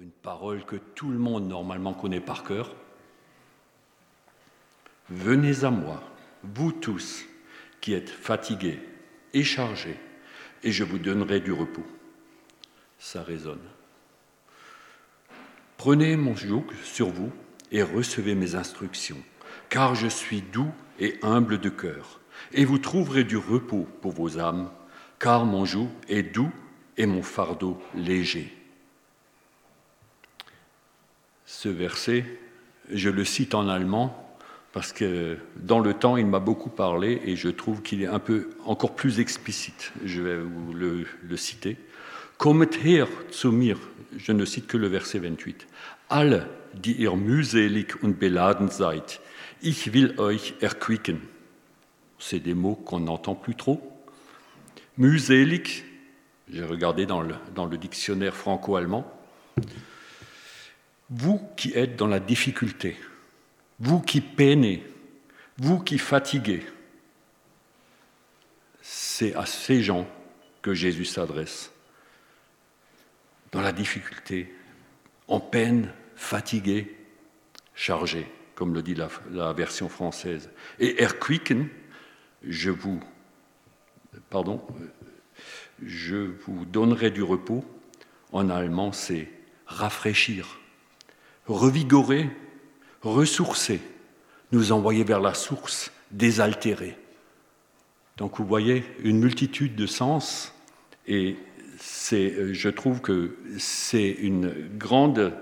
une parole que tout le monde normalement connaît par cœur. « Venez à moi, vous tous qui êtes fatigués et chargés, et je vous donnerai du repos. » Ça résonne. « Prenez mon joug sur vous et recevez mes instructions, car je suis doux et humble de cœur, et vous trouverez du repos pour vos âmes, car mon joug est doux et mon fardeau léger. » Ce verset, je le cite en allemand, parce que dans le temps, il m'a beaucoup parlé et je trouve qu'il est un peu encore plus explicite. Je vais vous le citer. « Kommt her zu mir », je ne cite que le verset 28. « Alle, die ihr mühselig und beladen seid, ich will euch erquicken. » C'est des mots qu'on n'entend plus trop. « Mühselig », j'ai regardé dans le dictionnaire franco-allemand. « Vous qui êtes dans la difficulté ». Vous qui peinez, vous qui fatiguez, c'est à ces gens que Jésus s'adresse. Dans la difficulté, en peine, fatigué, chargé, comme le dit la version française. Et erquicken, je vous donnerai du repos. En allemand, c'est rafraîchir, revigorer, ressourcer, nous envoyer vers la source, désaltérer. Donc vous voyez une multitude de sens et je trouve que c'est une grande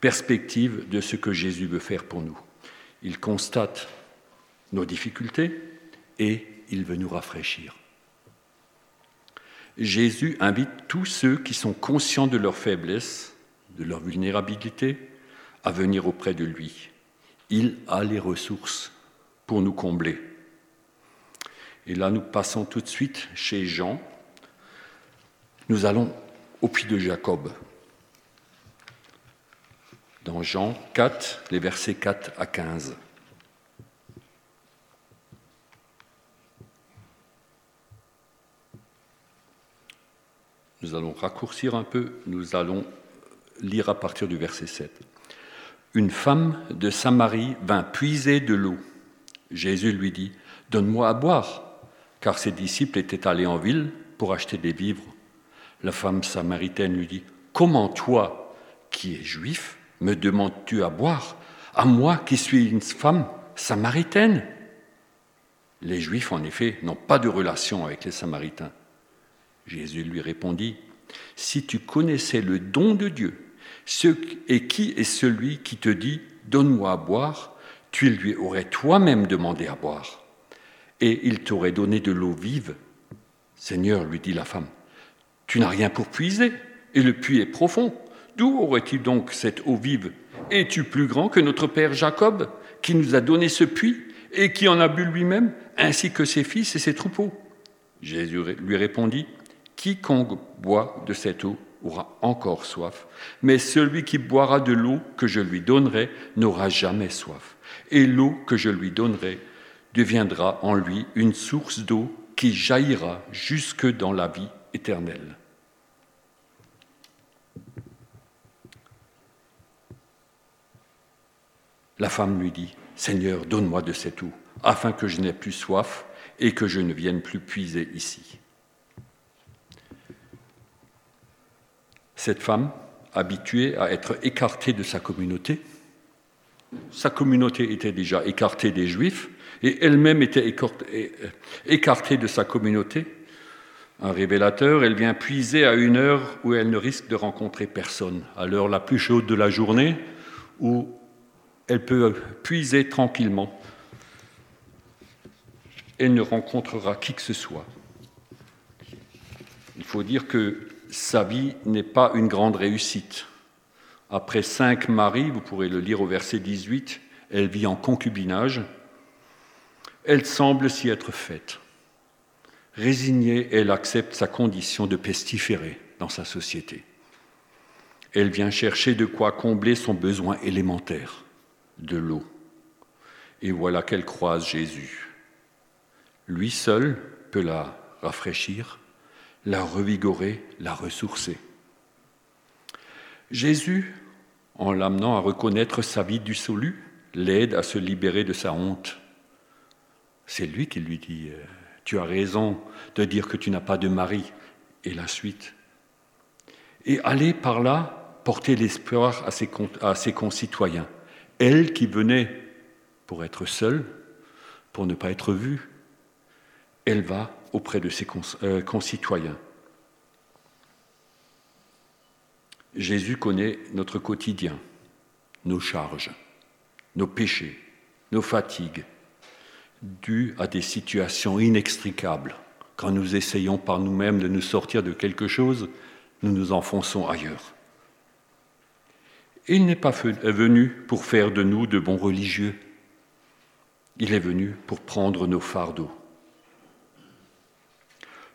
perspective de ce que Jésus veut faire pour nous. Il constate nos difficultés et il veut nous rafraîchir. Jésus invite tous ceux qui sont conscients de leur faiblesse, de leur vulnérabilité, à venir auprès de lui. Il a les ressources pour nous combler. Et là, nous passons tout de suite chez Jean. Nous allons au puits de Jacob. Dans Jean 4, les versets 4 à 15. Nous allons raccourcir un peu. Nous allons lire à partir du verset 7. Une femme de Samarie vint puiser de l'eau. Jésus lui dit « Donne-moi à boire », car ses disciples étaient allés en ville pour acheter des vivres. La femme samaritaine lui dit « Comment toi, qui es juif, me demandes-tu à boire, à moi qui suis une femme samaritaine ?» Les Juifs, en effet, n'ont pas de relation avec les Samaritains. Jésus lui répondit « Si tu connaissais le don de Dieu, et qui est celui qui te dit « Donne-moi à boire », tu lui aurais toi-même demandé à boire, et il t'aurait donné de l'eau vive. « Seigneur, lui dit la femme, tu n'as rien pour puiser, et le puits est profond. D'où aurais-tu donc cette eau vive? Es-tu plus grand que notre père Jacob, qui nous a donné ce puits, et qui en a bu lui-même, ainsi que ses fils et ses troupeaux ?» Jésus lui répondit, « Quiconque boit de cette eau, aura encore soif, mais celui qui boira de l'eau que je lui donnerai n'aura jamais soif. Et l'eau que je lui donnerai deviendra en lui une source d'eau qui jaillira jusque dans la vie éternelle. » La femme lui dit, « Seigneur, donne-moi de cette eau, afin que je n'aie plus soif et que je ne vienne plus puiser ici. » Cette femme, habituée à être écartée de sa communauté était déjà écartée des Juifs, et elle-même était écartée de sa communauté. Un révélateur, elle vient puiser à une heure où elle ne risque de rencontrer personne, à l'heure la plus chaude de la journée, où elle peut puiser tranquillement. Elle ne rencontrera qui que ce soit. Il faut dire que sa vie n'est pas une grande réussite. Après 5 maris, vous pourrez le lire au verset 18, elle vit en concubinage. Elle semble s'y être faite. Résignée, elle accepte sa condition de pestiférée dans sa société. Elle vient chercher de quoi combler son besoin élémentaire, de l'eau. Et voilà qu'elle croise Jésus. Lui seul peut la rafraîchir, la revigorer, la ressourcer. Jésus, en l'amenant à reconnaître sa vie dissolue, l'aide à se libérer de sa honte. C'est lui qui lui dit « Tu as raison de dire que tu n'as pas de mari » et la suite. Et aller par là, porter l'espoir à ses concitoyens. Elle qui venait pour être seule, pour ne pas être vue, elle va auprès de ses concitoyens. Jésus connaît notre quotidien, nos charges, nos péchés, nos fatigues, dues à des situations inextricables. Quand nous essayons par nous-mêmes de nous sortir de quelque chose, nous nous enfonçons ailleurs. Il n'est pas venu pour faire de nous de bons religieux. Il est venu pour prendre nos fardeaux.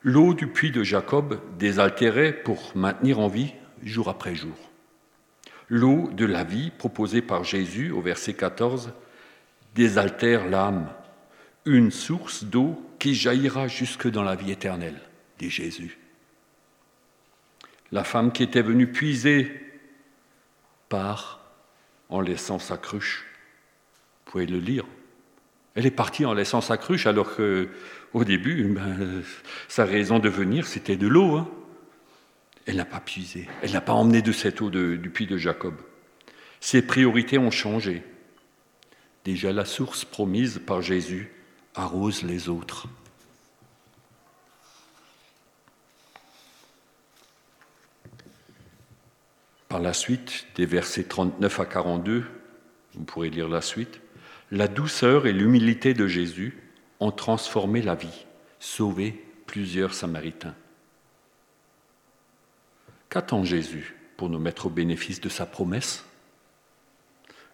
L'eau du puits de Jacob désaltérait pour maintenir en vie jour après jour. L'eau de la vie proposée par Jésus au verset 14 désaltère l'âme, une source d'eau qui jaillira jusque dans la vie éternelle, dit Jésus. La femme qui était venue puiser part en laissant sa cruche. Vous pouvez le lire. Elle est partie en laissant sa cruche, alors qu'au début, sa raison de venir, c'était de l'eau. Elle n'a pas puisé, elle n'a pas emmené de cette eau du puits de Jacob. Ses priorités ont changé. Déjà, la source promise par Jésus arrose les autres. Par la suite, des versets 39 à 42, vous pourrez lire la suite, « La douceur et l'humilité de Jésus ont transformé la vie, sauvé plusieurs Samaritains. » Qu'attend Jésus pour nous mettre au bénéfice de sa promesse ?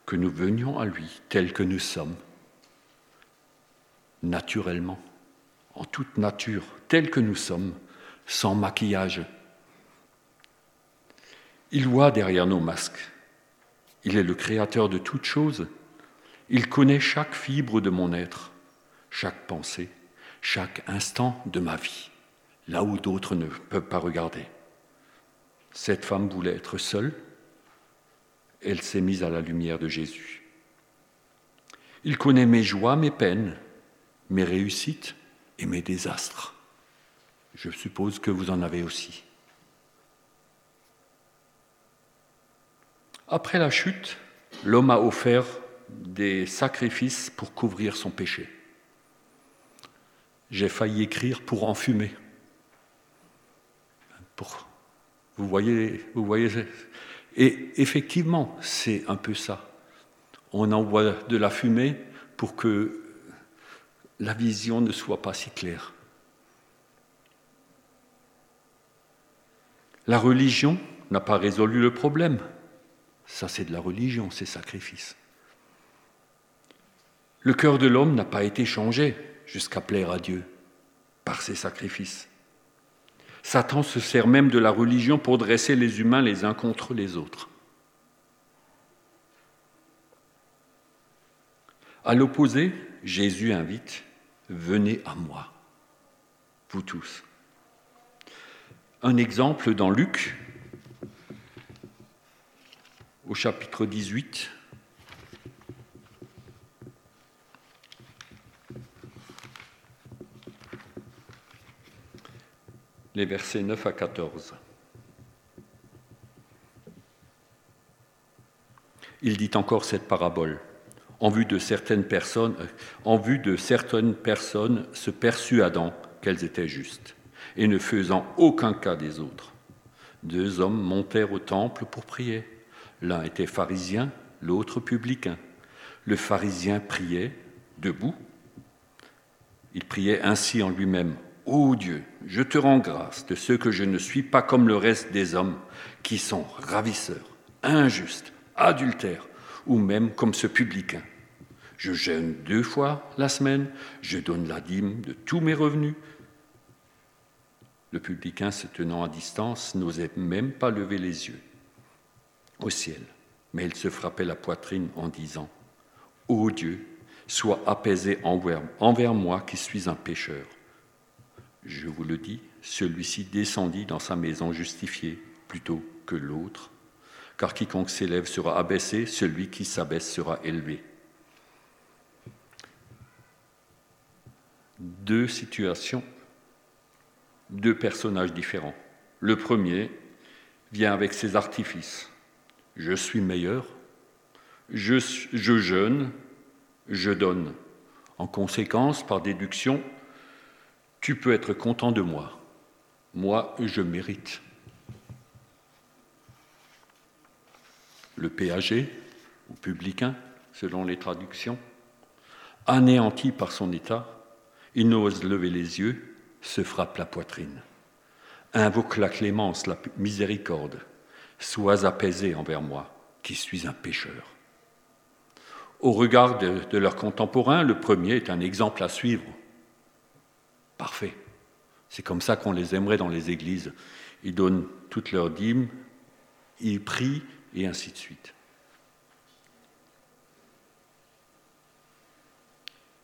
Que nous venions à lui tels que nous sommes, naturellement, en toute nature, tels que nous sommes, sans maquillage. Il voit derrière nos masques. Il est le créateur de toutes choses. Il connaît chaque fibre de mon être, chaque pensée, chaque instant de ma vie, là où d'autres ne peuvent pas regarder. Cette femme voulait être seule. Elle s'est mise à la lumière de Jésus. Il connaît mes joies, mes peines, mes réussites et mes désastres. Je suppose que vous en avez aussi. Après la chute, l'homme a offert des sacrifices pour couvrir son péché. J'ai failli écrire pour enfumer. Vous voyez. Et effectivement, c'est un peu ça. On envoie de la fumée pour que la vision ne soit pas si claire. La religion n'a pas résolu le problème. Ça, c'est de la religion, ces sacrifices. Le cœur de l'homme n'a pas été changé jusqu'à plaire à Dieu par ces sacrifices. Satan se sert même de la religion pour dresser les humains les uns contre les autres. À l'opposé, Jésus invite « Venez à moi, vous tous ». Un exemple dans Luc, au chapitre 18, les versets 9 à 14. Il dit encore cette parabole. En vue de certaines personnes se persuadant qu'elles étaient justes et ne faisant aucun cas des autres. Deux hommes montèrent au temple pour prier. L'un était pharisien, l'autre publicain. Le pharisien priait debout. Il priait ainsi en lui-même. « Ô Dieu, je te rends grâce de ce que je ne suis pas comme le reste des hommes qui sont ravisseurs, injustes, adultères, ou même comme ce publicain. Je jeûne 2 fois la semaine, je donne la dîme de tous mes revenus. » Le publicain, se tenant à distance, n'osait même pas lever les yeux au ciel, mais il se frappait la poitrine en disant « Ô Dieu, sois apaisé envers moi qui suis un pécheur. » Je vous le dis, celui-ci descendit dans sa maison justifiée plutôt que l'autre, car quiconque s'élève sera abaissé, celui qui s'abaisse sera élevé. Deux situations, deux personnages différents. Le premier vient avec ses artifices. Je suis meilleur, je jeûne, je donne. En conséquence, par déduction, tu peux être content de moi. Moi, je mérite. Le péager, ou publicain, selon les traductions, anéanti par son état, il n'ose lever les yeux, se frappe la poitrine, invoque la clémence, la miséricorde. Sois apaisé envers moi, qui suis un pécheur. Au regard de leurs contemporains, le premier est un exemple à suivre. Parfait. C'est comme ça qu'on les aimerait dans les églises. Ils donnent toutes leurs dîmes, ils prient, et ainsi de suite.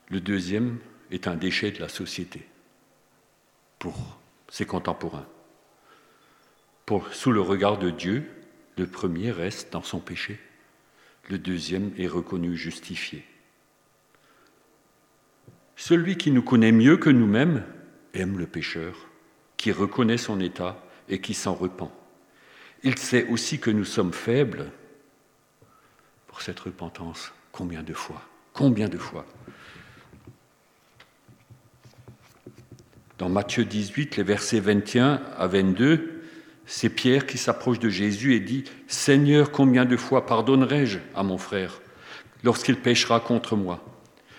Le deuxième est un déchet de la société pour ses contemporains. Sous le regard de Dieu, le premier reste dans son péché. Le deuxième est reconnu justifié. Celui qui nous connaît mieux que nous-mêmes aime le pécheur, qui reconnaît son état et qui s'en repent. Il sait aussi que nous sommes faibles pour cette repentance. Combien de fois ? Dans Matthieu 18, les versets 21 à 22, c'est Pierre qui s'approche de Jésus et dit « Seigneur, combien de fois pardonnerai-je à mon frère lorsqu'il péchera contre moi ?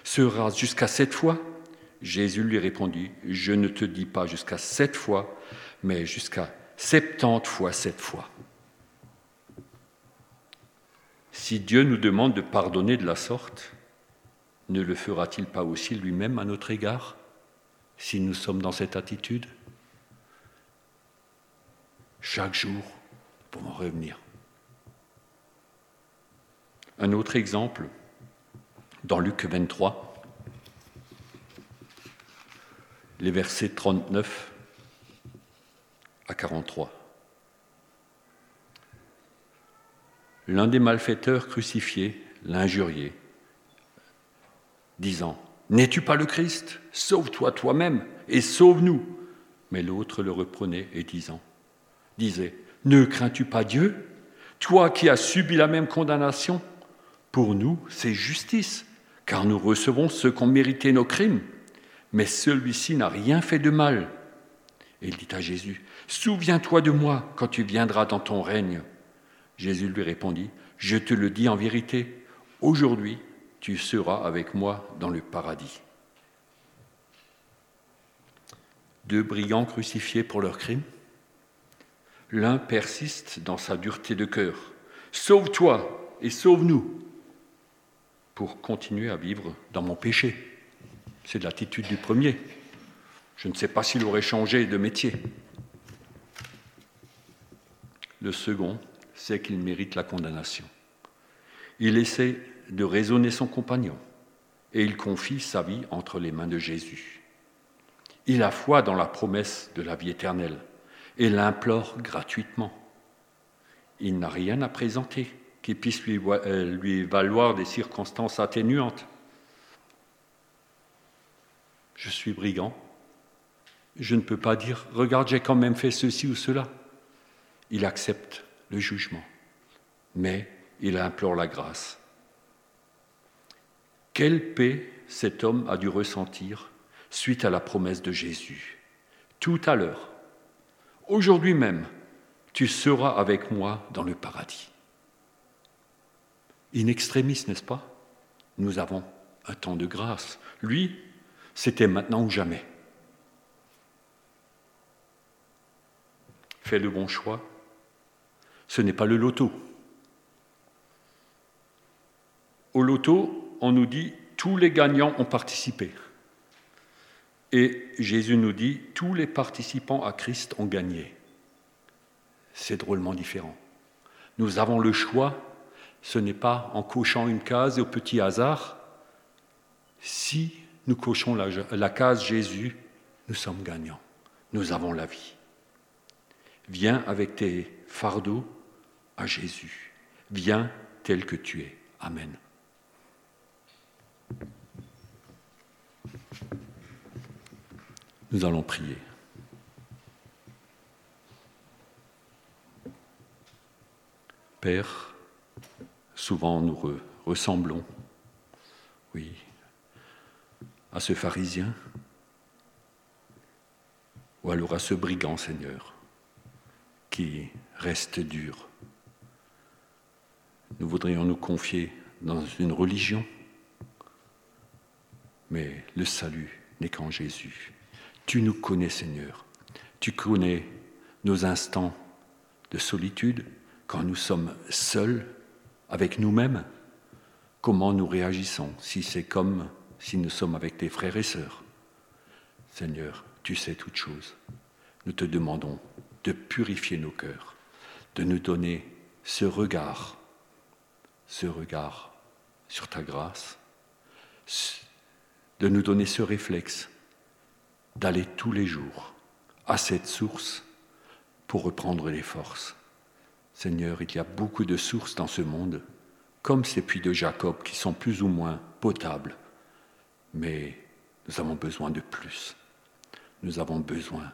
Sera-ce jusqu'à 7 fois ? » Jésus lui répondit « Je ne te dis pas jusqu'à 7 fois, mais jusqu'à 70 fois 7 fois. » Si Dieu nous demande de pardonner de la sorte, ne le fera-t-il pas aussi lui-même à notre égard, si nous sommes dans cette attitude ? Chaque jour, pour en revenir. Un autre exemple, dans Luc 23, les versets 39 à 43. L'un des malfaiteurs crucifiés l'injuriait, disant « N'es-tu pas le Christ ? Sauve-toi toi-même et sauve-nous » Mais l'autre le reprenait et disait « Ne crains-tu pas Dieu ? Toi qui as subi la même condamnation, pour nous c'est justice, car nous recevons ceux qu'ont mérité nos crimes. Mais celui-ci n'a rien fait de mal. » Et il dit à Jésus « Souviens-toi de moi quand tu viendras dans ton règne. » Jésus lui répondit « Je te le dis en vérité, aujourd'hui tu seras avec moi dans le paradis. » Deux brigands crucifiés pour leurs crimes. L'un persiste dans sa dureté de cœur. « Sauve-toi et sauve-nous » pour continuer à vivre dans mon péché. C'est l'attitude du premier. Je ne sais pas s'il aurait changé de métier. Le second sait qu'il mérite la condamnation. Il essaie de raisonner son compagnon et il confie sa vie entre les mains de Jésus. Il a foi dans la promesse de la vie éternelle et l'implore gratuitement. Il n'a rien à présenter qui puisse lui valoir des circonstances atténuantes. Je suis brigand. Je ne peux pas dire « Regarde, j'ai quand même fait ceci ou cela ». Il accepte le jugement, mais il implore la grâce. Quelle paix cet homme a dû ressentir suite à la promesse de Jésus. Tout à l'heure, aujourd'hui même, tu seras avec moi dans le paradis. In extremis, n'est-ce pas ? Nous avons un temps de grâce. Lui, c'était maintenant ou jamais. Fais le bon choix. Ce n'est pas le loto. Au loto, on nous dit « tous les gagnants ont participé ». Et Jésus nous dit « tous les participants à Christ ont gagné ». C'est drôlement différent. Nous avons le choix, ce n'est pas en cochant une case au petit hasard. Si nous cochons la case Jésus, nous sommes gagnants, nous avons la vie. Viens avec tes fardeaux, à Jésus. Viens tel que tu es. Amen. Nous allons prier. Père, souvent nous ressemblons, oui, à ce pharisien ou alors à ce brigand, Seigneur, qui reste dur. Nous voudrions nous confier dans une religion, mais le salut n'est qu'en Jésus. Tu nous connais, Seigneur. Tu connais nos instants de solitude, quand nous sommes seuls avec nous-mêmes, comment nous réagissons, si c'est comme si nous sommes avec tes frères et sœurs. Seigneur, tu sais toutes choses. Nous te demandons de purifier nos cœurs, de nous donner ce regard sur ta grâce, de nous donner ce réflexe d'aller tous les jours à cette source pour reprendre les forces. Seigneur, il y a beaucoup de sources dans ce monde, comme ces puits de Jacob qui sont plus ou moins potables, mais nous avons besoin de plus. Nous avons besoin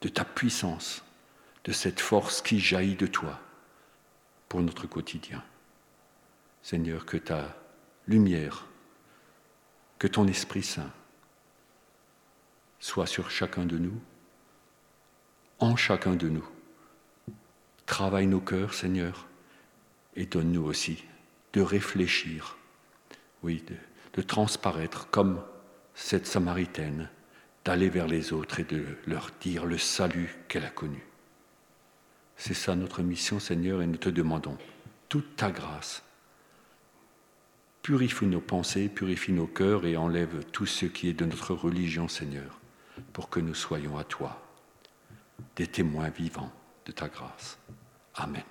de ta puissance, de cette force qui jaillit de toi pour notre quotidien. Seigneur, que ta lumière, que ton Esprit Saint soit sur chacun de nous, en chacun de nous. Travaille nos cœurs, Seigneur, et donne-nous aussi de réfléchir, oui, de transparaître comme cette Samaritaine, d'aller vers les autres et de leur dire le salut qu'elle a connu. C'est ça notre mission, Seigneur, et nous te demandons toute ta grâce. Purifie nos pensées, purifie nos cœurs et enlève tout ce qui est de notre religion, Seigneur, pour que nous soyons à toi des témoins vivants de ta grâce. Amen.